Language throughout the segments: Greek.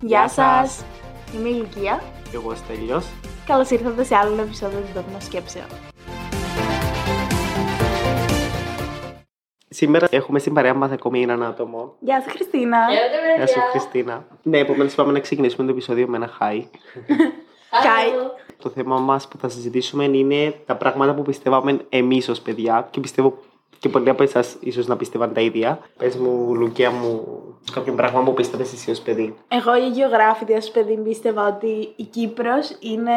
Γεια σας! Είμαι η Λουκία. Και εγώ ο Στέλιος. Καλώς ήρθατε σε άλλο επεισόδιο του Domino Σκέψεων. Σήμερα έχουμε στην παρέα μας ακόμη έναν άτομο. Γεια σου, Χριστίνα. Γεια σου, Χριστίνα. Ναι, επομένως πάμε να ξεκινήσουμε το επεισόδιο με ένα χάι. Το θέμα μας που θα συζητήσουμε είναι τα πράγματα που πιστεύαμε εμείς ως παιδιά και πιστεύω και πολλοί από εσάς ίσως να πιστεύαν τα ίδια. Πες μου, Λουκία μου, κάποιο πράγμα που πίστευες εσύ ως παιδί. Εγώ η γεωγράφητη ως παιδί πίστευα ότι η Κύπρος είναι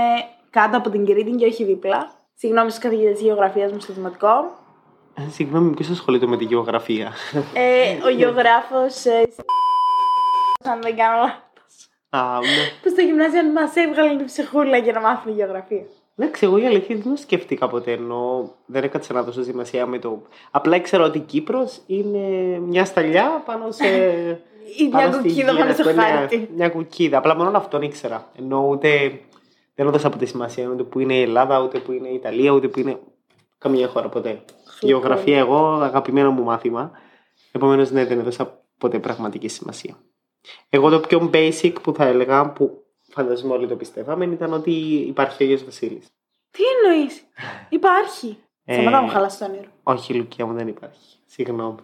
κάτω από την Κυρίδη και όχι δίπλα. Συγγνώμη στους καθηγητές γεωγραφίας μου στο δημοτικό. Συγγνώμη, ποιος ασχολείται με τη γεωγραφία? Ο γεωγράφος. Αν δεν κάνω λάθος. Που στο γυμνάσιο μας έβγαλε την ψυχούλα για να μάθουμε γεωγραφία. Εντάξει, εγώ η αλήθεια δεν το σκέφτηκα ποτέ, ενώ δεν έκατσα να δώσω σημασία με το. Απλά ήξερα ότι η Κύπρος είναι μια σταλιά πάνω σε. Ή μια κουκίδα πάνω στο χάρτη. Μια κουκίδα, απλά μόνο αυτόν ήξερα. Ενώ ούτε. Δεν έδωσα ποτέ σημασία ούτε που είναι η Ελλάδα, ούτε που είναι η Ιταλία, ούτε που είναι. Καμία χώρα ποτέ. Γεωγραφία, εγώ, αγαπημένο μου μάθημα. Επομένως, ναι, δεν έδωσα ποτέ πραγματική σημασία. Εγώ το πιο basic που θα έλεγα, που φαντάζομαι όλοι το πιστεύαμε, ήταν ότι υπάρχει ο Άγιος Βασίλης. Τι εννοείς? Υπάρχει. Σταματά μου χαλάσει το όνειρο. Όχι, Λουκία μου, δεν υπάρχει. Συγγνώμη.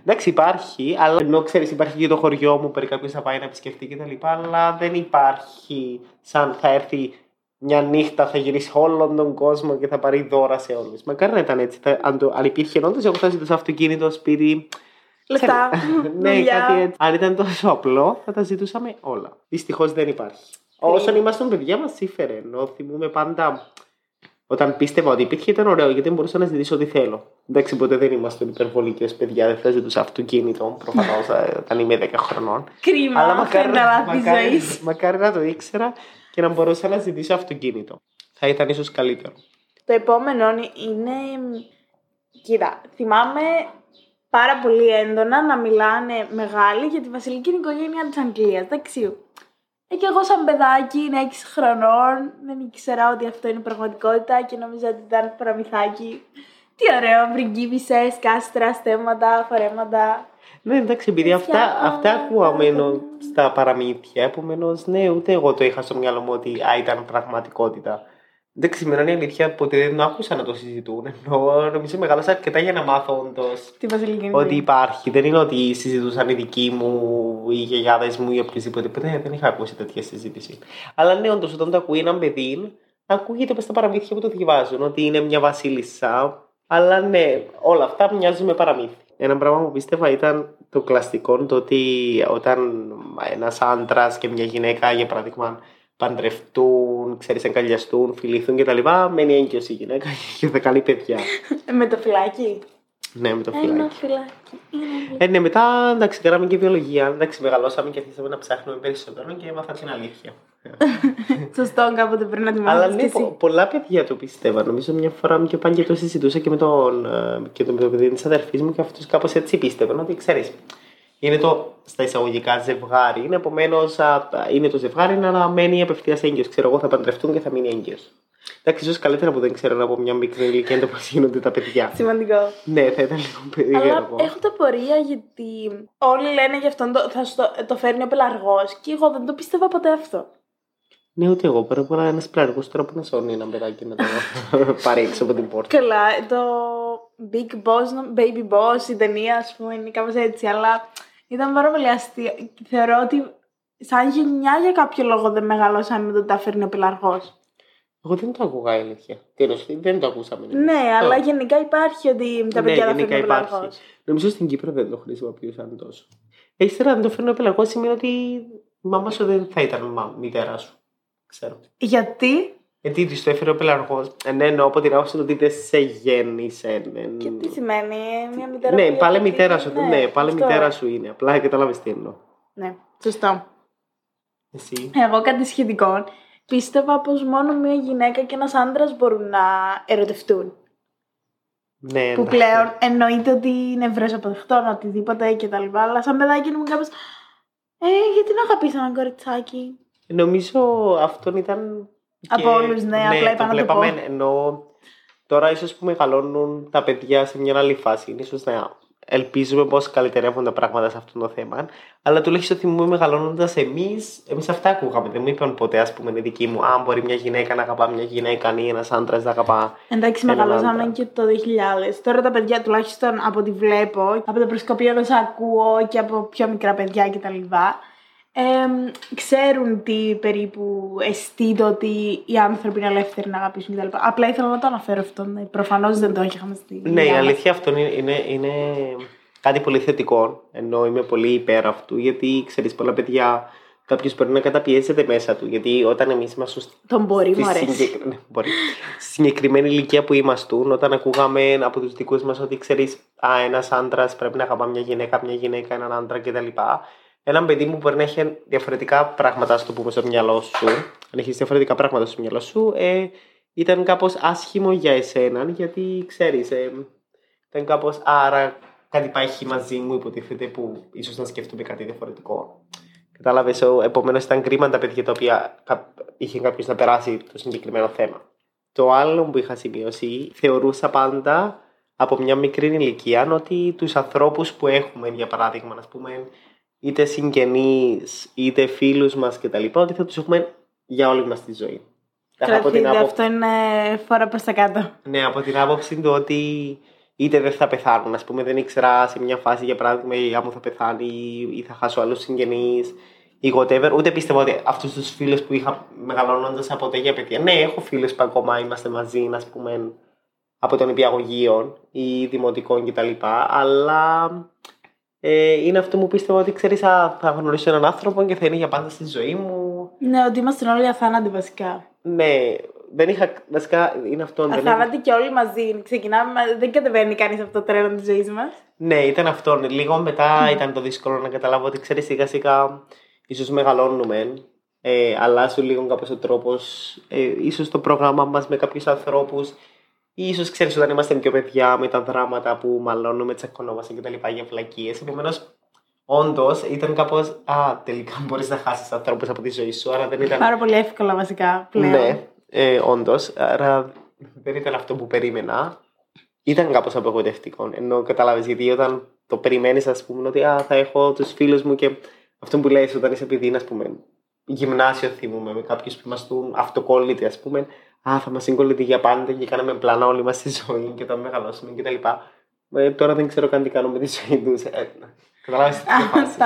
Εντάξει, υπάρχει, αλλά ενώ ξέρεις, υπάρχει και το χωριό μου, περί κάποιος θα πάει να επισκεφτεί κτλ. Αλλά δεν υπάρχει σαν θα έρθει. Μια νύχτα θα γυρίσει όλον τον κόσμο και θα πάρει δώρα σε όλους. Μακάρι να ήταν έτσι. Αν υπήρχε όντως, εγώ θα ζητούσα αυτοκίνητο, σπίτι. Λεφτά. Ναι, κάτι έτσι. Αν ήταν τόσο απλό, θα τα ζητούσαμε όλα. Δυστυχώς δεν υπάρχει. Όσον ήμασταν παιδιά, μας ήφερε. Ενώ θυμούμε πάντα. Όταν πίστευα ότι υπήρχε, ήταν ωραίο γιατί μπορούσα να ζητήσω ό,τι θέλω. Εντάξει, ποτέ δεν ήμασταν υπερβολικές παιδιά. Δεν θα ζητούσα αυτοκίνητο, προφανώς, όταν είμαι 10 χρονών. Κρίμα, αλλά μακάρι να το ήξερα. Και να μπορούσα να ζητήσω αυτοκίνητο. Θα ήταν ίσως καλύτερο. Το επόμενο είναι. Κοίτα, θυμάμαι πάρα πολύ έντονα να μιλάνε μεγάλοι για τη βασιλική οικογένεια της Αγγλίας. Εντάξει. Και εγώ, σαν παιδάκι, 6 χρονών, δεν ήξερα ότι αυτό είναι πραγματικότητα και νόμιζα ότι ήταν παραμυθάκι. Τι ωραίο, πριγκίπισσες, κάστρα, στέμματα, φορέματα. Ναι, εντάξει, επειδή αυτά ακούγαμε στα παραμύθια, επομένως, ναι, ούτε εγώ το είχα στο μυαλό μου ότι ήταν πραγματικότητα. Εντάξει, με έναν αλήθεια ποτέ δεν άκουσα να το συζητούν. Ενώ νομίζω μεγάλωσα αρκετά για να μάθω όντως ότι υπάρχει. Δεν είναι ότι συζητούσαν οι δικοί μου, οι γιαγιάδες μου ή οποιοδήποτε. Ναι, δεν είχα ακούσει τέτοια συζήτηση. Αλλά ναι, όντως, όταν το ακούει έναν παιδί, ακούγεται στα παραμύθια που το διαβάζουν ότι είναι μια βασίλισσα. Αλλά ναι, όλα αυτά μοιάζουν με παραμύθια. Ένα πράγμα που πίστευα ήταν το κλασικό, το ότι όταν ένας άντρας και μια γυναίκα, για παράδειγμα, παντρευτούν, ξέρεις, αγκαλιαστούν, φιληθούν κτλ., μένει έγκυος η γυναίκα και θα κάνει παιδιά. Με το φυλάκι. Ναι, με το φυλάκι. Ναι, μετά εντάξει, κάναμε και βιολογία. Εντάξει, μεγαλώσαμε και αρχίσαμε να ψάχνουμε περισσότερο και έμαθα την αλήθεια. Σωστό, κάποτε πρέπει να τη μάθεις. Αλλά ναι, πολλά παιδιά το πίστευαν. Νομίζω μια φορά μου και πάνε και το συζητούσα και με το παιδί της αδερφής μου και αυτούς κάπως έτσι πίστευαν. Ότι ξέρεις, είναι το στα εισαγωγικά ζευγάρι. Επομένως, είναι το ζευγάρι να μένει απευθείας έγκυος. Ξέρω εγώ, θα παντρευτούν και θα μείνει έγκυος. Εντάξει, ίσως καλύτερα που δεν ξέρω από μια μικρή ηλικία το πώς γίνονται τα παιδιά. Σημαντικό. Ναι, θα ήταν λίγο περίεργο. Έχω τα πορεία γιατί όλοι λένε γι' αυτόν το φέρνει ο πελαργός και εγώ δεν το πίστευα ποτέ αυτό. Ναι, ούτε εγώ. Πρέπει να είναι ένας πελαργός τώρα που να σώνει ένα παιδάκι να το πάρει έξω από την πόρτα. Καλά, το Big Boss, Baby Boss, η ταινία, ας πούμε, είναι κάπως έτσι, αλλά ήταν πάρα πολύ αστεία. Θεωρώ ότι σαν γενιά για κάποιο λόγο δεν μεγαλώσαμε με το τα φέρνει ο πελαργός. Εγώ δεν το ακούγα η αλήθεια. Δεν το ακούσαμε. Ναι, αλλά γενικά υπάρχει ότι τα παιδιά να φέρνουν πελαργός. Νομίζω στην Κύπρο δεν το χρησιμοποιούσαν τόσο. Ήστερα, αν το φέρνουν πελαργός σημαίνει ότι η μαμά σου δεν θα ήταν μητέρα σου. Ξέρω. Γιατί? Γιατί τη το έφερε ο πελαργός. Ναι, εννοώ από την άποψη ότι δεν σε γέννησε. Και τι σημαίνει, μια μητέρα σου. Ναι, πάλι μητέρα σου. Ναι, πάλι μητέρα σου είναι. Απλά κατάλαβε τι εννοώ. Ναι, σωστό. Εσύ. Εγώ κάτι σχετικό. Πίστευα πως μόνο μια γυναίκα και ένας άντρας μπορούν να ερωτευτούν. Ναι, που πλέον εννοείται ότι είναι ευρεωσαποδεχτών, οτιδήποτε και τα λοιπά. Αλλά σαν παιδάκι μου κάπως. Γιατί να αγαπήσω έναν κοριτσάκι. Νομίζω αυτόν ήταν. Από όλους, ναι, απλά είπα να το πω. Ενώ τώρα ίσως που μεγαλώνουν τα παιδιά σε μια άλλη φάση. Είναι ίσως να ελπίζουμε πως καλυτερεύουν τα πράγματα σε αυτό το θέμα. Αλλά τουλάχιστον θυμούμε μεγαλώνοντας εμείς αυτά ακούγαμε. Δεν μου είπαν ποτέ, ας πούμε, δική μου, αν μπορεί μια γυναίκα να αγαπά μια γυναίκα ή ένας άντρας να αγαπά. Εντάξει, μεγαλώσαμε και το 2000. Τώρα τα παιδιά, τουλάχιστον από ό,τι βλέπω, από τα προσκοπία όσα ακούω και από πιο μικρά παιδιά κτλ. Ξέρουν τι περίπου αισθείται ότι οι άνθρωποι είναι ελεύθεροι να αγαπήσουν κτλ. Απλά ήθελα να το αναφέρω αυτό. Προφανώς δεν το είχαμε στη. Ναι, η αλήθεια αυτό είναι κάτι πολύ θετικό. Ενώ είμαι πολύ υπέρ αυτού, γιατί ξέρεις, πολλά παιδιά, κάποιος μπορεί να καταπιέζεται μέσα του. Γιατί όταν εμείς ήμασταν. Τον μπορεί, μου αρέσει. Ναι, μπορεί. Στη συγκεκριμένη ηλικία που ήμασταν, όταν ακούγαμε από τους δικούς μας ότι ξέρεις, ένας άντρας πρέπει να αγαπά μια γυναίκα, έναν άντρα κτλ. Έναν παιδί μου μπορεί να έχει διαφορετικά πράγματα στο μυαλό σου. Αν έχει διαφορετικά πράγματα στο μυαλό σου, ήταν κάπως άσχημο για εσέναν, γιατί ξέρεις, ήταν κάπως άρα κάτι πάει μαζί μου, υποτίθεται, που ίσως να σκεφτούμε κάτι διαφορετικό. Κατάλαβες, επομένως ήταν κρίμα τα παιδιά τα οποία είχε κάποιος να περάσει το συγκεκριμένο θέμα. Το άλλο που είχα σημειώσει, θεωρούσα πάντα από μια μικρή ηλικία ότι τους ανθρώπους που έχουμε, για παράδειγμα, να πούμε, είτε συγγενείς, είτε φίλους μας κτλ. Ότι θα τους έχουμε για όλη μας τη ζωή. Αυτό είναι φορά προς τα κάτω. Ναι, από την άποψη του ότι είτε δεν θα πεθάνουν. Ας πούμε, δεν ήξερα σε μια φάση, για παράδειγμα, η άμμο θα πεθάνει ή θα χάσω άλλους συγγενείς ή whatever. Ούτε πιστεύω ότι αυτούς τους φίλους που είχα μεγαλώνοντας από τέτοια παιδιά. Ναι, έχω φίλους που ακόμα είμαστε μαζί, ας πούμε, από των υπηαγωγείων ή δημοτικών κτλ. Αλλά. Είναι αυτό που πίστευα ότι ξέρεις, θα γνωρίσω έναν άνθρωπο και θα είναι για πάντα στη ζωή μου. Ναι, ότι είμαστε όλοι αθάνατοι βασικά. Ναι, δεν είχα. Βασικά είναι αυτό. Αθάνατοι και όλοι μαζί. Ξεκινάμε, δεν κατεβαίνει κανείς αυτό το τρένο της ζωής μας. Ναι, ήταν αυτό. Λίγο μετά ήταν το δύσκολο να καταλάβω ότι ξέρεις, σιγά-σιγά ίσως μεγαλώνουμε. Αλλάζουν λίγο κάπως ο τρόπος. Ίσως το πρόγραμμά μας με κάποιους ανθρώπους. Ίσως ξέρεις, όταν είμαστε πιο παιδιά με τα δράματα που μαλώνουμε, τσακωνόμαστε και τα λοιπά για βλακίες. Επομένως, όντως ήταν κάπως. Τελικά μπορείς να χάσεις ανθρώπους από τη ζωή σου. Άρα δεν ήταν. Πάρα πολύ εύκολα βασικά πλέον. Ναι, όντως. Άρα δεν ήταν αυτό που περίμενα. Ήταν κάπως απογοητευτικό. Ενώ καταλάβεις, γιατί όταν το περιμένεις, ας πούμε, ότι θα έχω τους φίλους μου και αυτό που λες όταν είσαι παιδί, ας πούμε, γυμνάσιο θυμούμε με κάποιους που ήμασταν αυτοκόλλητοι, ας πούμε. Θα μας συγκολληθεί για πάντα και κάναμε πλάνα όλοι μας στη ζωή και τα μεγαλώσουμε κτλ. Τώρα δεν ξέρω καν τι κάνω με τη ζωή τους. Καταλάβεις τι φάσεις.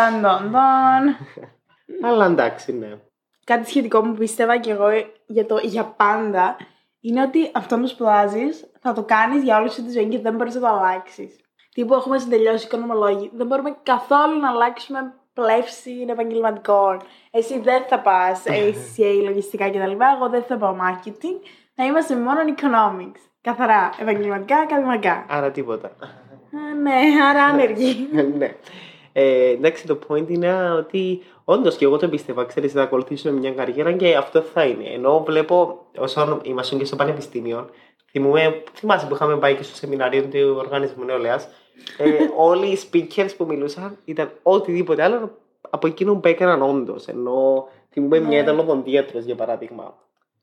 Αλλά εντάξει, ναι. Κάτι σχετικό που πίστευα κι εγώ για το για πάντα είναι ότι αυτό που σπουδάζεις θα το κάνεις για όλη σου τη ζωή και δεν μπορείς να το αλλάξεις. Τύπου έχουμε συντελειώσει οικονομολόγοι. Δεν μπορούμε καθόλου να αλλάξουμε πλεύση επαγγελματικών. Εσύ δεν θα πας ACA, λογιστικά κτλ. Εγώ δεν θα πάω marketing. Θα είμαστε μόνο economics. Καθαρά. Επαγγελματικά, ακαδημαϊκά. Άρα τίποτα. Ναι, άρα άνεργοι. Ναι. Εντάξει, το point είναι ότι όντως και εγώ το πίστευα. Ξέρεις, θα ακολουθήσουμε μια καριέρα και αυτό θα είναι. Ενώ βλέπω, όσο ήμασταν και στο πανεπιστήμιο, θυμάσαι που είχαμε πάει και στο σεμινάριο του Οργανισμού Νεολαίας. Όλοι οι speakers που μιλούσαν ήταν οτιδήποτε άλλο από εκείνον που έκαναν όντως. Ενώ θυμούμε μια ήταν οδοντίατρος, για παράδειγμα.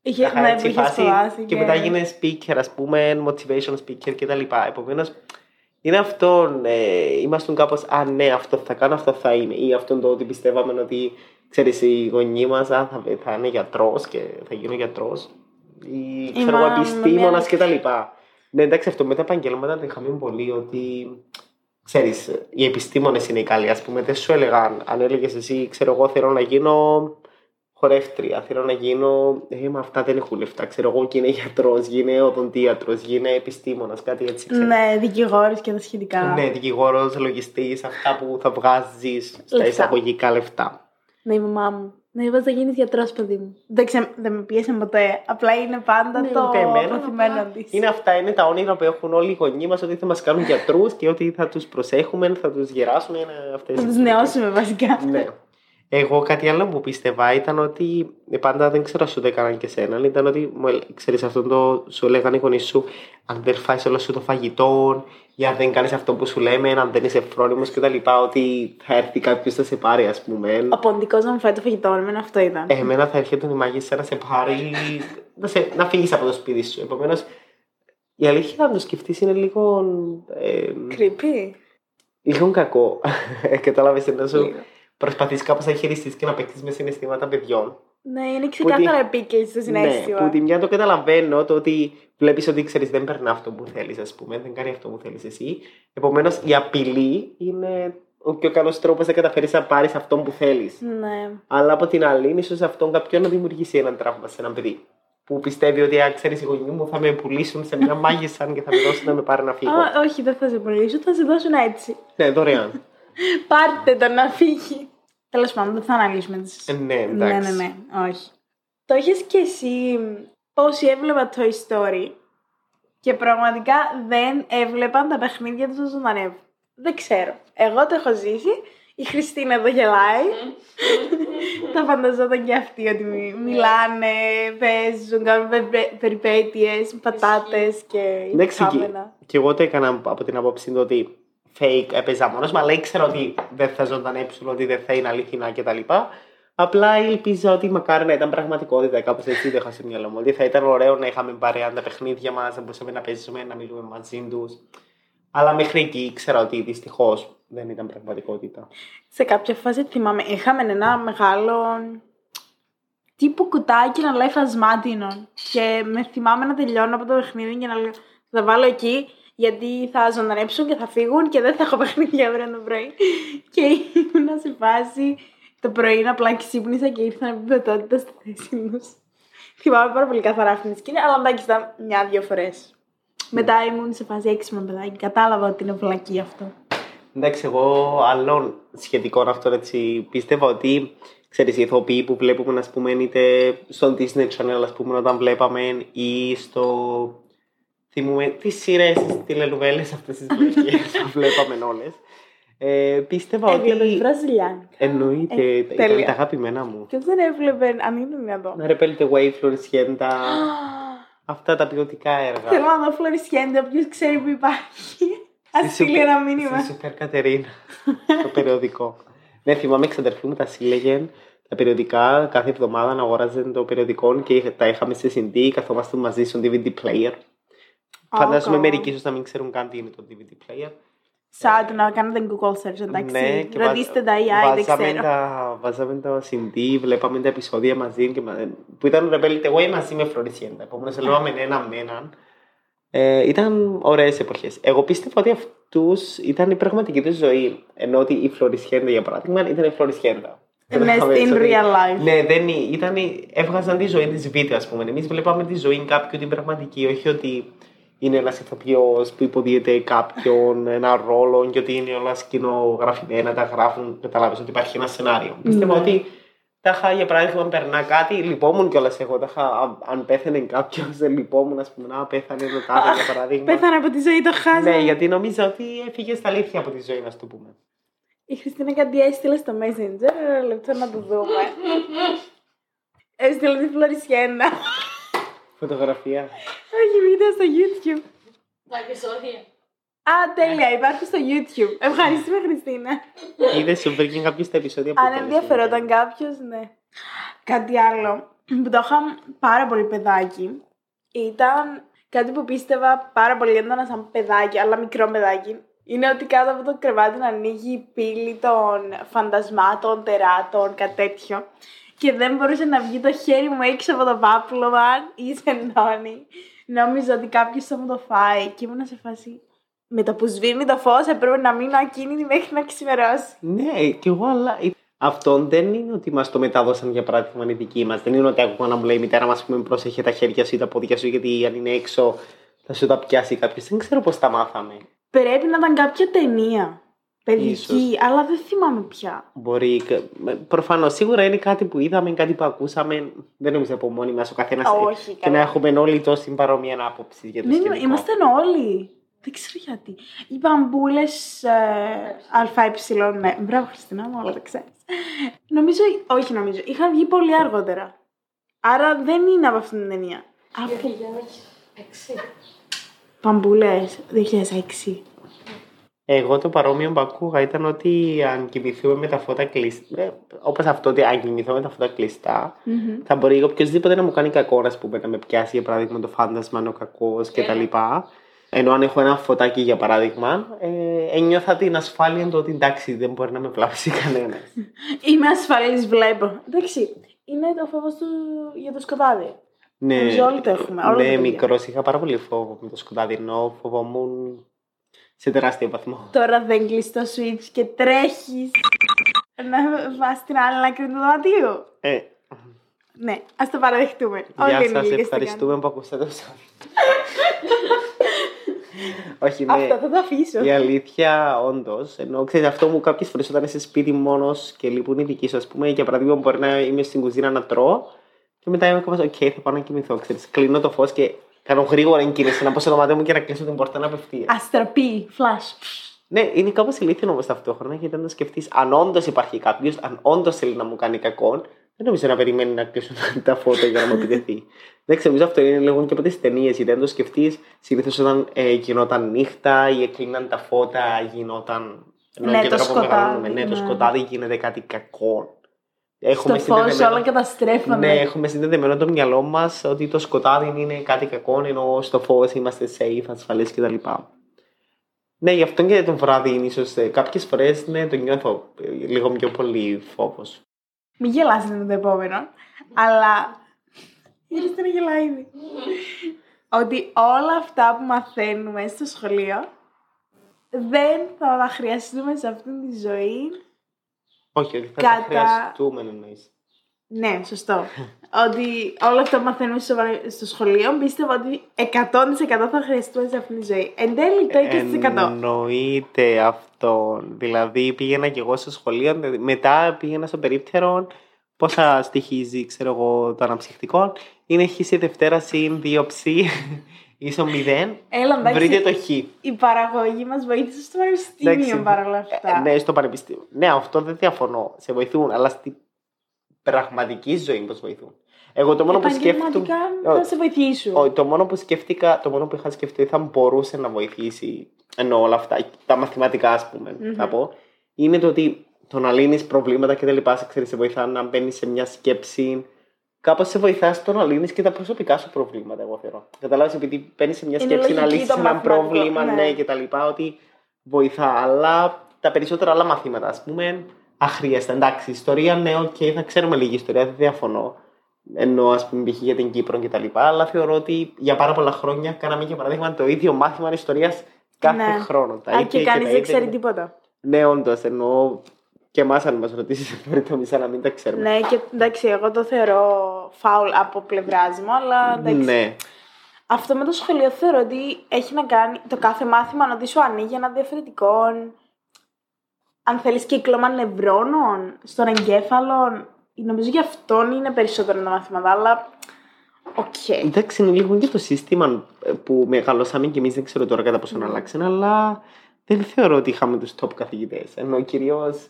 Είχε σπουδάσει. Και μετά γίνε speaker, ας πούμε, motivation speaker κτλ. Επομένως, είναι αυτό. Ήμασταν κάπως, ναι, αυτό θα κάνω, αυτό θα είναι. Ή αυτό το ότι πιστεύαμε ότι ξέρεις, οι γονείς μας θα είναι γιατρός και θα γίνω γιατρός. Ή ξέρω εγώ, επιστήμονας κτλ. Ναι, εντάξει, αυτό με τα επαγγέλματα το είχαμε πολύ ότι ξέρεις, οι επιστήμονες είναι οι καλοί. Ας πούμε, δεν σου έλεγαν. Αν έλεγες εσύ, ξέρω εγώ, θέλω να γίνω χορεύτρια, θέλω να γίνω. Μα αυτά δεν έχουν λεφτά. Ξέρω εγώ, γίνε γιατρός, γίνε οδοντίατρος, γίνε επιστήμονας, κάτι έτσι. Ξέρω. Ναι, δικηγόρος και τα σχετικά. Ναι, δικηγόρος, λογιστής, αυτά που θα βγάζεις στα εισαγωγικά λεφτά. Ναι, η μαμά μου. Ναι, είπα να γίνεις γιατρός, παιδί μου. Δεν με πίεσε ποτέ. Απλά είναι πάντα το προθυμένο της. Είναι αυτά, είναι τα όνειρα που έχουν όλοι οι γονείς μας ότι θα μας κάνουν γιατρούς και ότι θα τους προσέχουμε, θα τους γεράσουμε. Θα τους νεώσουμε, βασικά. Ναι. Εγώ κάτι άλλο που πίστευα ήταν ότι πάντα δεν ξέρω σου το έκαναν και σένα. Ήταν ότι ξέρεις αυτό το σου έλεγαν οι γονείς σου, αν δεν φάεις όλο σου το φαγητό, ή αν δεν κάνεις αυτό που σου λέμε, αν δεν είσαι φρόνιμος κτλ. Ότι θα έρθει κάποιος να σε πάρει, ας πούμε. Ο ποντικός να μου φάει το φαγητό, εμένα αυτό ήταν. Εμένα θα έρχεται η μάγισσα να σε πάρει, να φύγεις από το σπίτι σου. Επομένως, η αλήθεια να το σκεφτείς είναι λίγο. Creepy. λίγο κακό. Κατάλαβες, ενώ σου προσπαθείς κάπως να χειριστείς και να παίξεις με συναισθήματα παιδιών. Ναι, είναι ξεκάθαρα επίκαιη στο συνέστημα. Ναι, που τη μια το καταλαβαίνω, το ότι βλέπεις ότι ξέρεις δεν περνά αυτό που θέλεις, ας πούμε, δεν κάνει αυτό που θέλεις εσύ. Επομένως, η απειλή είναι ο πιο καλός τρόπος να καταφέρεις να πάρεις αυτό που θέλεις. Ναι. Αλλά από την άλλη, ίσως αυτόν κάποιον να δημιουργήσει έναν τραύμα σε έναν παιδί. Που πιστεύει ότι, ξέρεις, οι γονείς μου θα με πουλήσουν σε μια μάγισσα και θα με δώσουν να με πάρει να φύγω. Όχι, δεν θα σε πουλήσουν, θα σε δώσουν έτσι. Ναι, δωρεάν. Πάρτε τον να φύγει. Τέλος πάντων, δεν θα αναλύσουμε τις. Ναι, εντάξει. Ναι, όχι. Το έχεις κι εσύ όσοι έβλεπα Toy Story και πραγματικά δεν έβλεπαν τα παιχνίδια τους να ζωντανεύουν. Δεν ξέρω. Εγώ το έχω ζήσει. Η Χριστίνα εδώ γελάει. Τα φανταζόταν και αυτοί ότι μιλάνε, παίζουν, κάνουν περιπέτειες, πατάτες και κάμενα. Και εγώ το έκανα από την απόψη του ότι fake έπαιζα μόνος μου, αλλά ήξερα ότι δεν θα ζωντανέψουν, ότι δεν θα είναι αληθινά κτλ. Απλά ελπίζα ότι μακάρι να ήταν πραγματικότητα, κάπως έτσι το είχα στο μυαλό μου. Ότι θα ήταν ωραίο να είχαμε παρέα τα παιχνίδια μας, να μπορούσαμε να παίζουμε, να μιλούμε μαζί τους. Αλλά μέχρι εκεί ήξερα ότι δυστυχώς δεν ήταν πραγματικότητα. Σε κάποια φάση θυμάμαι, είχαμε ένα μεγάλο τύπου κουτάκι να λέει φασμάτινο. Και με θυμάμαι να τελειώνω από το παιχνίδι και να λέω, θα τα βάλω εκεί, γιατί θα ζωντανέψουν και θα φύγουν και δεν θα έχω παιχνίδια αύριο το πρωί. Και ήμουν σε φάση το πρωί, απλά ξύπνησα και ήρθα να πει πετότητα στη θέση μου. Θυμάμαι πάρα πολύ καθαρά αυτή τη σκηνή, αλλά μπάκιστα μια-δυο φορές. Μετά ήμουν σε φάση έξι με παιδάκι. Κατάλαβα ότι είναι βλακή αυτό. Εντάξει, εγώ άλλων σχετικών αυτό έτσι πίστευα ότι ξέρεις, οι ηθοποιοί που βλέπουμε, ας πούμε, είτε στο Disney Channel, ας πούμε, όταν βλέπαμε ή στο. Θυμούμε τις σειρές, τις τηλενοβέλες αυτές τις βλακίες που βλέπαμε όλες. Πίστευα ότι. Έβλεπες βραζιλιάνικα. Εννοείται, ήταν τα αγαπημένα μου. Και δεν έβλεπε, αν είναι δυνατόν. Να ρεπέλτε Way Floricienta. Αυτά τα ποιοτικά έργα. Θέλω να δω Φλωρισιέντα, ποιος ξέρει που υπάρχει. Ας στείλει ένα μήνυμα. Στη Σούπερ Κατερίνα, το περιοδικό. Ναι, θυμάμαι, εξαδερφή μου τα σύλλεγε τα περιοδικά. Κάθε εβδομάδα να αγοράζαν το περιοδικό και τα είχαμε σε CD. Καθόμαστε μαζί στον DVD player. Φαντάζομαι μερικοί ίσως να μην ξέρουν καν τι είναι το DVD player. Σαν να κάνετε Google search, εντάξει. Ρωτήστε τα AI, δεν ξέρω. Βάζαμε τα CD, βλέπαμε τα επεισόδια μαζί και, που ήταν Rebelde Way μαζί με Floricienta. Επομένως, λέγαμε έναν με έναν. Ήταν ωραίες εποχές. Εγώ πίστευα ότι αυτούς ήταν η πραγματική τους ζωή. Ενώ ότι η Floricienta, για παράδειγμα, ήταν η Floricienta. Ναι, in real life. Ναι, έβγαζαν τη ζωή της βίντεο, ας πούμε. Εμείς βλέπαμε τη ζωή κάποιου την πραγματική, όχι ότι. Είναι ένας ηθοποιός που υποδίεται κάποιον ένα ρόλο και ότι είναι όλα σκηνογραφημένα, τα γράφουν, καταλάβεις ότι υπάρχει ένα σενάριο. Πιστεύω ότι τα είχα, για παράδειγμα, περνά κάτι, λυπόμουν κιόλας εγώ. Αν πέθανε κάποιος, δεν λυπόμουν, ας πούμε, πέθανε το τάδε, για παράδειγμα. Πέθανε από τη ζωή, το χάζω. Ναι, γιατί νομίζω ότι έφυγε στα αλήθεια από τη ζωή, να το πούμε. Η Χριστίνα κάτι έστειλε στο Messenger, ένα λεπτό να το δούμε. Έστειλε τη Φλωρισιένα. Φωτογραφία. Όχι, βίντεο στο YouTube. Τα επεισόδια. Α, τέλεια, υπάρχει στο YouTube. Ευχαριστούμε, Χριστίνα. Είδες σου βρήκε κάποιος τα επεισόδια που αν ενδιαφερόταν κάποιος, ναι. Κάτι άλλο που το είχα πάρα πολύ παιδάκι ήταν κάτι που πίστευα πάρα πολύ έντονα σαν παιδάκι, αλλά μικρό παιδάκι. Είναι ότι κάτω από το κρεβάτι να ανοίγει η πύλη των φαντασμάτων, τεράτων, κάτι τέτοιο. Και δεν μπορούσε να βγει το χέρι μου έξω από το πάπλωμα ή σενώνει. Νόμιζα ότι κάποιος θα μου το φάει και ήμουν σε φάση. Με το που σβήνει το φως έπρεπε να μείνω ακίνητη μέχρι να ξημερώσει. Ναι, κι εγώ, αλλά αυτό δεν είναι ότι μας το μετάδωσαν, για παράδειγμα, οι δικοί μας. Δεν είναι ότι άκουγα να μου λέει η μητέρα μας, πούμε, πρόσεχε τα χέρια σου ή τα πόδια σου, γιατί αν είναι έξω θα σου τα πιάσει κάποιος. Δεν ξέρω πώς τα μάθαμε. Πρέπει να ήταν κάποια ταινία. Παιδική, ίσως. Αλλά δεν θυμάμαι πια. Μπορεί. Προφανώς, σίγουρα είναι κάτι που είδαμε, κάτι που ακούσαμε. Δεν νομίζω από μόνοι μας ο καθένας. Όχι, και να έχουμε όλοι τόση παρόμοια άποψη για το σκηνικό. Ήμασταν όλοι. Δεν ξέρω γιατί. Οι μπαμπούλες ΑΕ. Ναι, μπράβο, Χριστίνα μου, όλα τα ξέρεις. Νομίζω. Όχι, νομίζω. Είχαν βγει πολύ αργότερα. Άρα δεν είναι από αυτήν την ταινία. Από 2006. Μπαμπούλες 2006. Εγώ το παρόμοιο που ακούγα ήταν ότι αν κοιμηθούμε με τα φώτα κλειστά, όπως αυτό ότι αν κοιμηθώ με τα φώτα κλειστά, θα μπορεί οποιοδήποτε να μου κάνει κακό, να με πιάσει, για παράδειγμα, το φάντασμα, ο κακός κτλ. Ενώ αν έχω ένα φωτάκι, για παράδειγμα, νιώθω την ασφάλεια του ότι εντάξει, δεν μπορεί να με βλάψει κανένα. Είμαι ασφαλής, βλέπω. Εντάξει, είναι το φόβος του για το σκοτάδι. Ναι, όλοι το έχουμε. Ναι, μικρός είχα πάρα πολύ φόβο με το σκοτάδι, ενώ φοβόμουν σε τεράστιο βαθμό. Τώρα δεν κλείσει το switch και τρέχεις να βάσεις την άλλη άκρη του δωματίου. Ναι, ας το παραδεχτούμε. Γεια σας, ευχαριστούμε που ακούσατε το Όχι, ναι. Αυτό θα το αφήσω. Η αλήθεια, όντως, ενώ ξέρετε, αυτό μου κάποιες φορές όταν είσαι σπίτι μόνος και λείπουν οι δικοί σου, ας πούμε, για παράδειγμα, μπορεί να είμαι στην κουζίνα να τρώω και μετά είμαι ακόμα, οκ, θα πάω να κοιμηθώ. Ξέρεις, κλείνω το φως και κάνω γρήγορα εγκίνηση να πάω στο δωμάτιο μου και να κλείσω την πόρτα να απευθεία. Αστραπή, φλάσ. Ναι, είναι κάπως ηλίθιο όμως ταυτόχρονα, γιατί αν το σκεφτείς, αν όντως υπάρχει κάποιος, αν όντως θέλει να μου κάνει κακό, δεν νομίζω να περιμένει να κλείσουν τα φώτα για να μου επιτεθεί. Δεν ξέρω, αυτό είναι λίγο και από τις ταινίες. Γιατί αν το σκεφτείς, συνήθως όταν γινόταν νύχτα ή έκλειναν τα φώτα, γινόταν. Ναι, το σκοτάδι. Ναι, το σκοτάδι γίνεται κάτι κακό. Το φως όλα καταστρέφαμε. Ναι, έχουμε συνδεδεμένο το μυαλό μας ότι το σκοτάδι είναι κάτι κακό, ενώ στο φως είμαστε safe, ασφαλείς κτλ. Ναι, γι' αυτό και το βράδυ είναι ίσως κάποιες φορές ναι, το νιώθω λίγο πιο πολύ φόβος. Μην γελάσετε με το επόμενο, αλλά γελάστε να γελάει ήδη. Ότι όλα αυτά που μαθαίνουμε στο σχολείο δεν θα τα χρειαστούμε σε αυτήν τη ζωή. Όχι, ότι θα τα χρειαστούμε εννοείς. Ναι, σωστό. Ότι όλα αυτά που μαθαίνουμε στο σχολείο πίστευα ότι 100% θα χρειαστούμε σε αυτήν τη ζωή. Εν τέλει το 20%. Εννοείται αυτό. Δηλαδή πήγαινα και εγώ στο σχολείο, μετά πήγαινα στο περίπτερο. Πόσα στοιχίζει, ξέρω εγώ, το αναψυχτικό. Είναι χ σε Δευτέρα συν 2 ψ ίσο 0. Βρείτε το χ. Η παραγωγή μας βοήθησε στο πανεπιστήμιο παρόλα αυτά. Ναι, στο πανεπιστήμιο. Ναι, αυτό δεν διαφωνώ. Σε βοηθούν, αλλά στην πραγματική ζωή μας βοηθούν. Εγώ το μόνο που σκέφτηκα. Θα σε βοηθήσουν. Το μόνο που σκέφτηκα, το μόνο που είχα σκεφτεί θα μπορούσε να βοηθήσει, ενώ όλα αυτά, τα μαθηματικά, ας πούμε, θα πω, είναι το ότι το να λύνεις προβλήματα και τα λοιπά, σε βοηθά να μπαίνεις σε μια σκέψη. Κάπως σε βοηθά στο να λύνεις και τα προσωπικά σου προβλήματα, εγώ θεωρώ. Καταλάβεις, επειδή μπαίνεις σε μια σκέψη να λύσεις ένα πρόβλημα, ναι, και τα λοιπά, ότι βοηθά. Αλλά τα περισσότερα άλλα μαθήματα, ας πούμε, αχρίαστα. Εντάξει, ιστορία, ναι, θα ξέρουμε λίγη ιστορία, δεν διαφωνώ. Ενώ ας πούμε π.χ. για την Κύπρο και τα λοιπά, αλλά θεωρώ ότι για πάρα πολλά χρόνια κάναμε για παράδειγμα το ίδιο μάθημα ιστορίας κάθε χρόνο. Αν και κανείς δεν ξέρει τίποτα. Ναι, όντως, ενώ και εμάς αν μας ρωτήσεις, μπορεί το μισά να μην τα ξέρουμε. Ναι, και εντάξει, εγώ το θεωρώ φάουλ από πλευράς μου, αλλά εντάξει. Ναι. Αυτό με το σχολείο θεωρώ ότι έχει να κάνει το κάθε μάθημα να σου ανοίγει ένα διαφορετικό. Αν θέλεις κύκλωμα νευρώνων στον εγκέφαλο, νομίζω γι' αυτόν είναι περισσότερο τα μαθήματα, αλλά οκ. Εντάξει, είναι λίγο και το σύστημα που μεγαλώσαμε και εμείς, δεν ξέρω τώρα κατά πόσο να αλλάξαν, αλλά δεν θεωρώ ότι είχαμε τους top καθηγητές, ενώ κυρίως.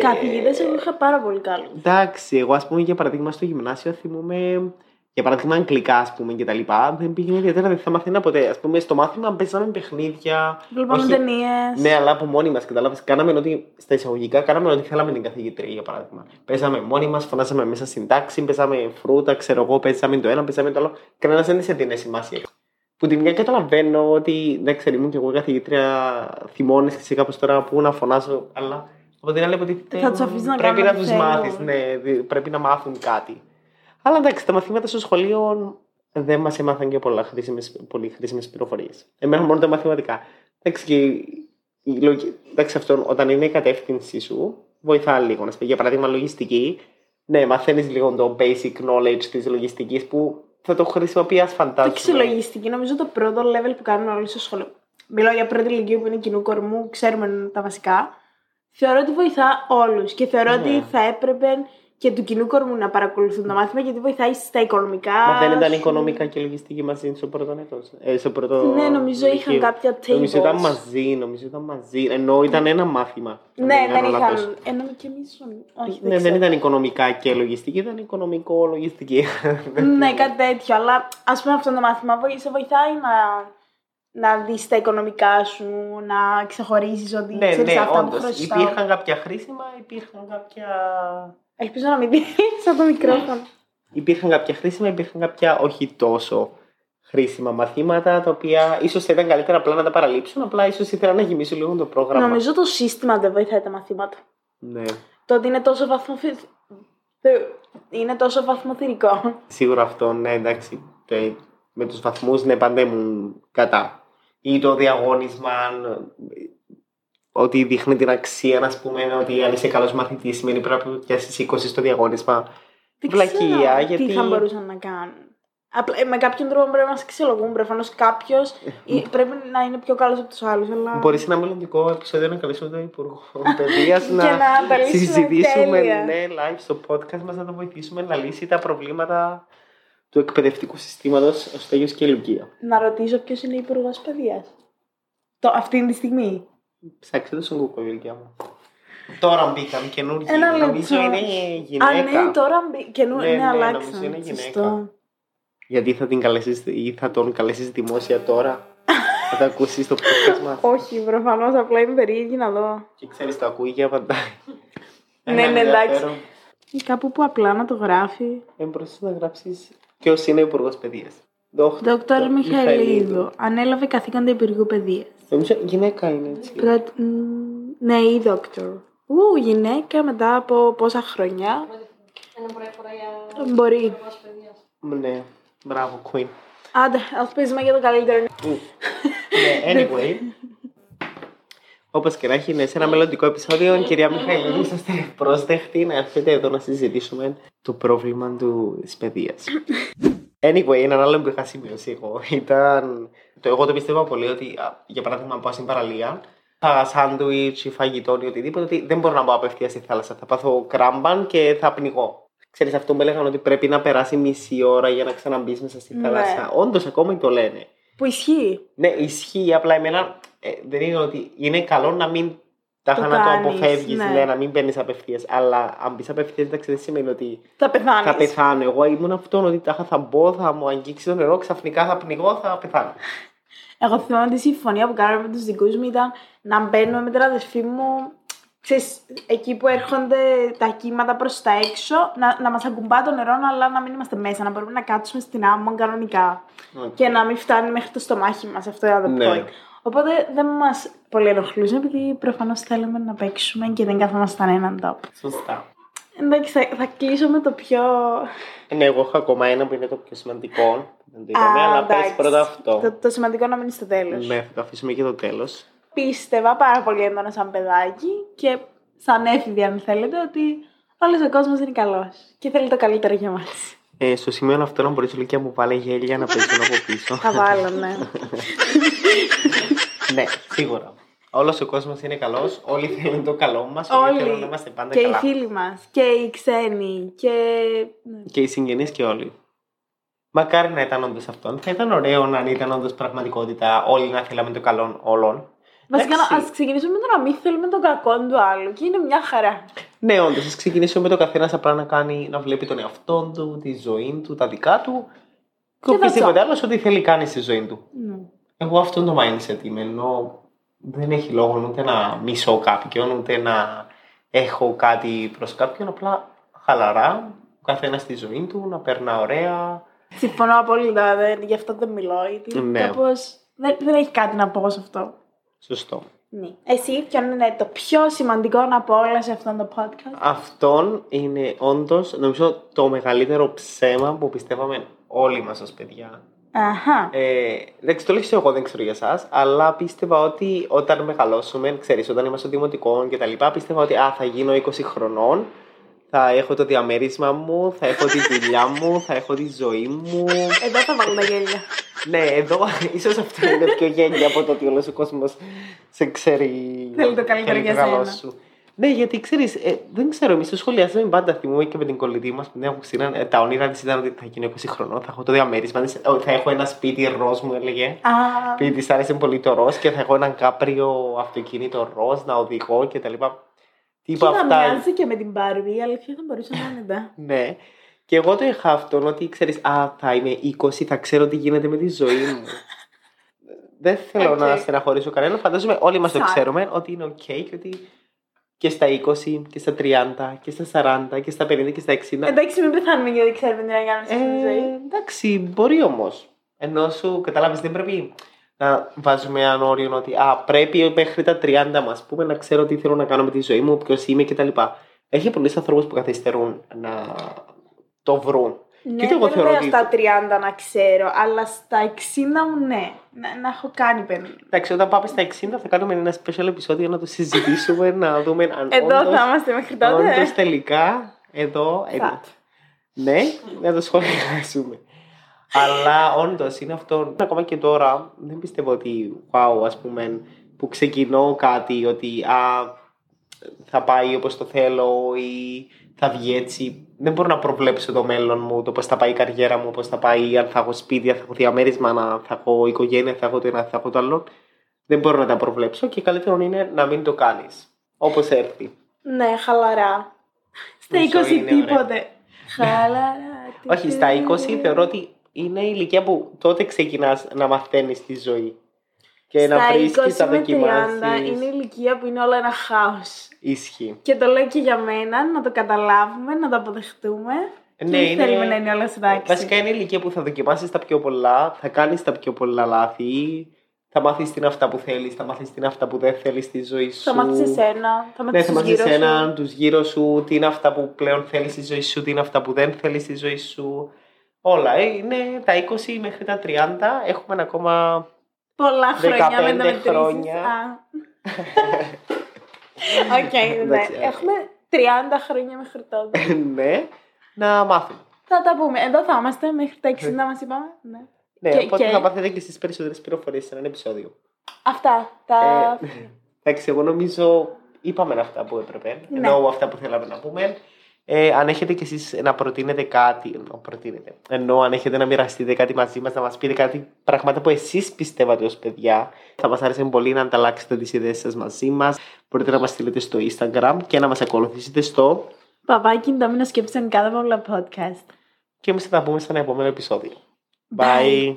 Καθηγητές εγώ είχα πάρα πολύ καλούς. Εντάξει, εγώ ας πούμε για παράδειγμα στο γυμνάσιο θυμούμαι. Για παράδειγμα, αγγλικά, ας πούμε, και τα λοιπά, δεν πήγαινε ιδιαίτερα, δεν θα μαθαίνα ποτέ. Ας πούμε, στο μάθημα παίζαμε παιχνίδια. Βλέπαμε ταινίες. Ναι, αλλά από μόνοι μας, καταλάβεις. Κάναμε ότι, στα εισαγωγικά, κάναμε ότι θέλαμε την καθηγητρία, για παράδειγμα. Παίζαμε μόνοι μας, φωνάσαμε μέσα στην τάξη, παίζαμε φρούτα, ξέρω εγώ, παίζαμε το ένα, παίζαμε το άλλο. Κανένας δεν σε δίνει σημασία. Που τη μια καταλαβαίνω ότι, δεν ξέρω, ήμουν κι εγώ καθηγητρία, θυμώνες και κάπως τώρα που να φωνάζω, αλλά από την άλλη, πρέπει να τους μάθεις, ναι, πρέπει να μάθουν κάτι. Αλλά εντάξει, τα μαθήματα στο σχολείο δεν μας έμαθαν και πολλά πολύ χρήσιμες πληροφορίες. Εμένα μόνο τα μαθηματικά. Εντάξει, αυτό όταν είναι η κατεύθυνση σου, βοηθά λίγο. Να σου πει, για παράδειγμα, λογιστική. Ναι, μαθαίνεις λίγο το basic knowledge της λογιστικής που θα το χρησιμοποιεί φαντάζομαι. Εντάξει, λογιστική, νομίζω το πρώτο level που κάνουμε όλοι στο σχολείο. Μιλάω για πρώτη ηλικία που είναι κοινού κορμού, ξέρουμε τα βασικά. Θεωρώ ότι βοηθά όλους και θεωρώ ότι θα έπρεπε και του κοινού κορμού να παρακολουθούν το μάθημα, γιατί βοηθάει στα οικονομικά. Μα δεν ήταν οικονομικά και λογιστική μαζί στο πρώτο έτος. Ναι, νομίζω είχαν κάποια tables. Νομίζω ήταν μαζί. Ενώ ήταν ένα μάθημα. Ναι, δεν είχαν. Ένα και εμείς. Όχι, ναι, δεν ήταν οικονομικά και λογιστική, ήταν οικονομικό-λογιστική. Ναι, κάτι τέτοιο. Αλλά ας πούμε αυτό το μάθημα σε βοηθάει να δεις τα οικονομικά σου, να ξεχωρίσεις ότι ξέρεις αυτά που χρωστάω. Υπήρχαν κάποια χρήσιμα, υπήρχαν κάποια. Ελπίζω να μην δει σαν το μικρόφωνο. Υπήρχαν κάποια χρήσιμα, υπήρχαν κάποια όχι τόσο χρήσιμα μαθήματα, τα οποία ίσως θα ήταν καλύτερα απλά να τα παραλείψουν, απλά ίσως ήθελα να γεμίσω λίγο το πρόγραμμα. Νομίζω το σύστημα δεν βοηθάει τα μαθήματα. Ναι. Το ότι είναι τόσο βαθμοθυρικό. Σίγουρα αυτό, ναι, εντάξει. Με τους βαθμούς, ναι, πάντα ήμουν κατά. Ή το διαγώνισμα, ότι δείχνει την αξία, να πούμε, ότι αν είσαι καλός μαθητής, σημαίνει πρέπει να πιάσεις 20 στο διαγώνισμα. Βλακεία, γιατί. Τι θα μπορούσαν να κάνουν. Με κάποιον τρόπο πρέπει να σε ξελογούν. Προφανώς κάποιος πρέπει να είναι πιο καλός από τους άλλους. Αλλά... Μπορεί σε ένα μελλοντικό επεισόδιο να καλέσουμε τον Υπουργό Παιδείας να συζητήσουμε live στο podcast μας, να τον βοηθήσουμε να λύσει τα προβλήματα του εκπαιδευτικού συστήματος ο Στέλιος και η Λουκία. Να ρωτήσω ποιος είναι Υπουργός Παιδείας αυτή τη στιγμή. Ψάξτε το στον Google, Λουκία μου. Τώρα μπήκαν καινούργιοι. Νομίζω είναι γυναίκα. Ναι, τώρα είναι γυναίκα. Γιατί θα την καλέσεις ή θα τον καλέσεις δημόσια τώρα, θα τα ακούσεις το podcast μας? Όχι, προφανώς, απλά είμαι περίεργη να δω. Και ξέρεις, το ακούει και απαντάει. Ναι, εντάξει. Ή κάπου που απλά να το γράφει. Μπορείς να γράψεις ποιος είναι Υπουργός Παιδείας. Δόκτωρ Μιχαλίδου. Ανέλαβε καθήκοντα Υπουργού Παιδείας. Νομίζω γυναίκα είναι, έτσι. Ναι, ή δόκτωρ. Γυναίκα μετά από πόσα χρόνια. Μπορεί. Ναι. Μπράβο, Queen. Άντε, ελπίζουμε για το καλύτερο. Anyway, όπως και να έχει, σε ένα μελλοντικό επεισόδιο, κυρία Μιχαηλίδου, είσαστε πρόσδεκτοι να έρθετε εδώ να συζητήσουμε το πρόβλημα της παιδείας. Anyway, έναν άλλο που είχα σημειώσει εγώ ήταν... Εγώ το πιστεύω πολύ ότι, για παράδειγμα, αν πάω στην παραλία, φάγα σάντουιτς ή φαγητό ή οτιδήποτε, ότι δεν μπορώ να πάω απευθείας στη θάλασσα. Θα πάθω κράμπαν και θα πνιγώ. Ξέρεις, αυτό μου έλεγαν ότι πρέπει να περάσει μισή ώρα για να ξαναμπείς μέσα στη θάλασσα. Όντως, ακόμα το λένε. Που ισχύει. Ναι, ισχύει. Απλά εμένα δεν είναι ότι είναι καλό να μην τα το αποφεύγεις, ναι. Να μην παίρνεις απευθείας. Αλλά αν πεις απευθείας, εντάξει, δεν σημαίνει ότι θα πεθάνω. Εγώ ήμουν αυτόν ότι θα μπω, θα μου αγγίξει το νερό, ξαφνικά θα πνιγώ, θα πεθάνω. Εγώ θυμάμαι τη συμφωνία που κάναμε με τους δικούς μου ήταν να μπαίνουμε με την αδερφή μου. Ξέρεις, εκεί που έρχονται τα κύματα προς τα έξω, να μας ακουμπά το νερό, αλλά να μην είμαστε μέσα, να μπορούμε να κάτσουμε στην άμμο κανονικά και να μην φτάνει μέχρι το στομάχι μας αυτό εδώ πέρα. Οπότε δεν μας πολύ ενοχλούσε, επειδή προφανώς θέλαμε να παίξουμε και δεν καθόμασταν έναν τόπο. Σωστά. Εντάξει, θα κλείσω με το πιο... Ναι, εγώ έχω ακόμα ένα που είναι το πιο σημαντικό. Δεν το είπαμε, αλλά πες πρώτα αυτό. Το σημαντικό να μείνει στο τέλος. Ναι, θα το αφήσουμε και το τέλος. Πίστευα πάρα πολύ έντονα σαν παιδάκι και σαν έφηβη, αν θέλετε, ότι όλος ο κόσμος είναι καλός και θέλει το καλύτερο για μας. Στο σημείο αυτό, να μπορείς, Λουκία μου, βάλε γέλια να παίζουν από πίσω. Θα βάλω, ναι. Ναι, σίγουρα. Όλος ο κόσμος είναι καλός, όλοι θέλουν το καλό μας, όλοι θέλουν να είμαστε πάντα καλά. Και οι φίλοι μας, και οι ξένοι, και οι συγγενείς και όλοι. Μακάρι να ήταν όντως αυτόν. Θα ήταν ωραίο αν ήταν όντως πραγματικότητα όλοι να θέλαμε το καλό όλων. Βασικά, ας ξεκινήσουμε με το να μην θέλουμε τον κακό του άλλου και είναι μια χαρά. Ναι, όντως, ας ξεκινήσουμε με το καθένας απλά να βλέπει τον εαυτό του, τη ζωή του, τα δικά του και οποιοδήποτε άλλο ό,τι θέλει κάνει στη ζωή του. Εγώ αυτό το mindset είμαι, ενώ δεν έχει λόγο ούτε να μισώ κάποιον, ούτε να έχω κάτι προς κάποιον, απλά χαλαρά, ο καθένας στη ζωή του, να περνά ωραία. Συμφωνώ απόλυτα, γι' αυτό δεν μιλώ, γιατί κάπως δεν έχει κάτι να πω σε αυτό. Σωστό. Ναι. Εσύ, ποιο είναι το πιο σημαντικό από όλα σε αυτόν το podcast? Αυτόν είναι όντως, νομίζω, το μεγαλύτερο ψέμα που πιστεύαμε όλοι μας ως παιδιά. Αχα. Δεν ξέρω, το λέω εγώ, δεν ξέρω για εσάς, αλλά πίστευα ότι όταν μεγαλώσουμε, ξέρεις, όταν είμαστε δημοτικών και τα λοιπά, πίστευα ότι θα γίνω 20 χρονών, θα έχω το διαμέρισμα μου, θα έχω τη δουλειά μου, θα έχω τη ζωή μου. Εδώ θα βάλω τα γέλια. Ναι, εδώ ίσως αυτό είναι πιο γέλιο από το ότι όλος ο κόσμος σε ξέρει. Θέλει το καλύτερο για σένα. Ναι, γιατί ξέρεις, δεν ξέρω, εμείς το σχολιάσαμε πάντα. Θυμούμε και με την κολλητή μας που την Χριστίνα. Τα όνειρά της ήταν ότι θα γίνω 20 χρονών, θα έχω το διαμέρισμα, θα έχω ένα σπίτι ροζ, μου έλεγε. Επειδή της άρεσε πολύ το ροζ και θα έχω έναν κάπριο αυτοκίνητο ροζ να οδηγώ κτλ. Και θα μοιάζει και με την Μπάρμπι, η αλήθεια θα μπορούσε να είναι. Ναι. Και εγώ το είχα αυτόν ότι ξέρεις, θα είμαι 20, θα ξέρω τι γίνεται με τη ζωή μου. Δεν θέλω να στεναχωρήσω κανέναν. Φαντάζομαι όλοι μας το ξέρουμε ότι είναι ok και ότι και στα 20 και στα 30 και στα 40 και στα 50 και στα 60. Εντάξει, μην πεθάνουμε γιατί ξέρουμε τι να κάνουμε στη ζωή. Εντάξει, μπορεί όμως. Ενώ σου καταλάβεις, δεν πρέπει να βάζουμε έναν όριο ότι πρέπει μέχρι τα 30 μας πούμε να ξέρω τι θέλω να κάνω με τη ζωή μου, ποιος είμαι κτλ. Έχει πολλούς ανθρώπους που καθυστερούν να το βρουν. Ναι, δεν λέω στα 30 να ξέρω, αλλά στα 60 μου ναι, να έχω κάνει πέντε. Εντάξει, όταν πάμε στα 60 θα κάνουμε ένα special επεισόδιο να το συζητήσουμε, να δούμε αν εδώ όντως, θα είμαστε μέχρι τότε. Όντως τελικά, εδώ, ναι, να το σχολιάσουμε. Αλλά όντως είναι αυτό, ακόμα και τώρα, δεν πιστεύω ότι, ας πούμε, που ξεκινώ κάτι, ότι θα πάει όπως το θέλω ή θα βγει έτσι. Δεν μπορώ να προβλέψω το μέλλον μου, το πώς θα πάει η καριέρα μου, πώς θα πάει, αν θα έχω σπίτι, αν θα έχω διαμέρισμα, αν θα έχω οικογένεια, αν θα έχω το ένα, αν θα έχω το άλλο. Δεν μπορώ να τα προβλέψω και καλύτερο είναι να μην το κάνεις. Όπως έρθει. Ναι, χαλαρά. Στα 20 τίποτε. Χαλαρά. Όχι, στα 20 θεωρώ ότι είναι η ηλικία που τότε ξεκινάς να μαθαίνεις τη ζωή. Και στα να βρίσκεις, να δοκιμάσεις. Είναι η ηλικία που είναι όλο ένα χάος. Ισχύει. Και το λέω και για μένα, να το καταλάβουμε, να το αποδεχτούμε. Ναι, και θέλουμε να είναι όλα εντάξει. Βασικά είναι η ηλικία που θα δοκιμάσεις τα πιο πολλά, θα κάνεις τα πιο πολλά λάθη, θα μάθεις την αυτά που θέλεις, θα μάθεις την αυτά που δεν θέλεις στη ζωή σου. Θα μάθεις εσένα, θα μάθεις τους γύρω σου, τι είναι αυτά που πλέον θέλεις στη ζωή σου, τι είναι αυτά που δεν θέλεις στη ζωή σου. Όλα. Είναι τα 20 μέχρι τα 30, έχουμε ακόμα. Πολλά χρόνια με τα χρόνια. Οκ, ναι. Έχουμε 30 χρόνια μέχρι τότε. Ναι, να μάθουμε. Θα τα πούμε. Εδώ θα είμαστε μέχρι τα 60, μας είπαμε. Ναι, οπότε θα μάθετε και στις περισσότερες πληροφορίες σε έναν επεισόδιο. Αυτά. Εντάξει, εγώ νομίζω είπαμε αυτά που έπρεπε. Εννοώ αυτά που θέλαμε να πούμε. Αν έχετε κι εσείς να προτείνετε κάτι, ενώ αν έχετε να μοιραστείτε κάτι μαζί μας, να μας πείτε κάτι πράγματα που εσείς πιστεύατε ως παιδιά, θα μας άρεσε πολύ να ανταλλάξετε τις ιδέες σας μαζί μας. Μπορείτε να μας στείλετε στο Instagram και να μας ακολουθήσετε στο Domino Σκέψεων Podcast. Και εμείς θα τα πούμε σε ένα επόμενο επεισόδιο. Bye!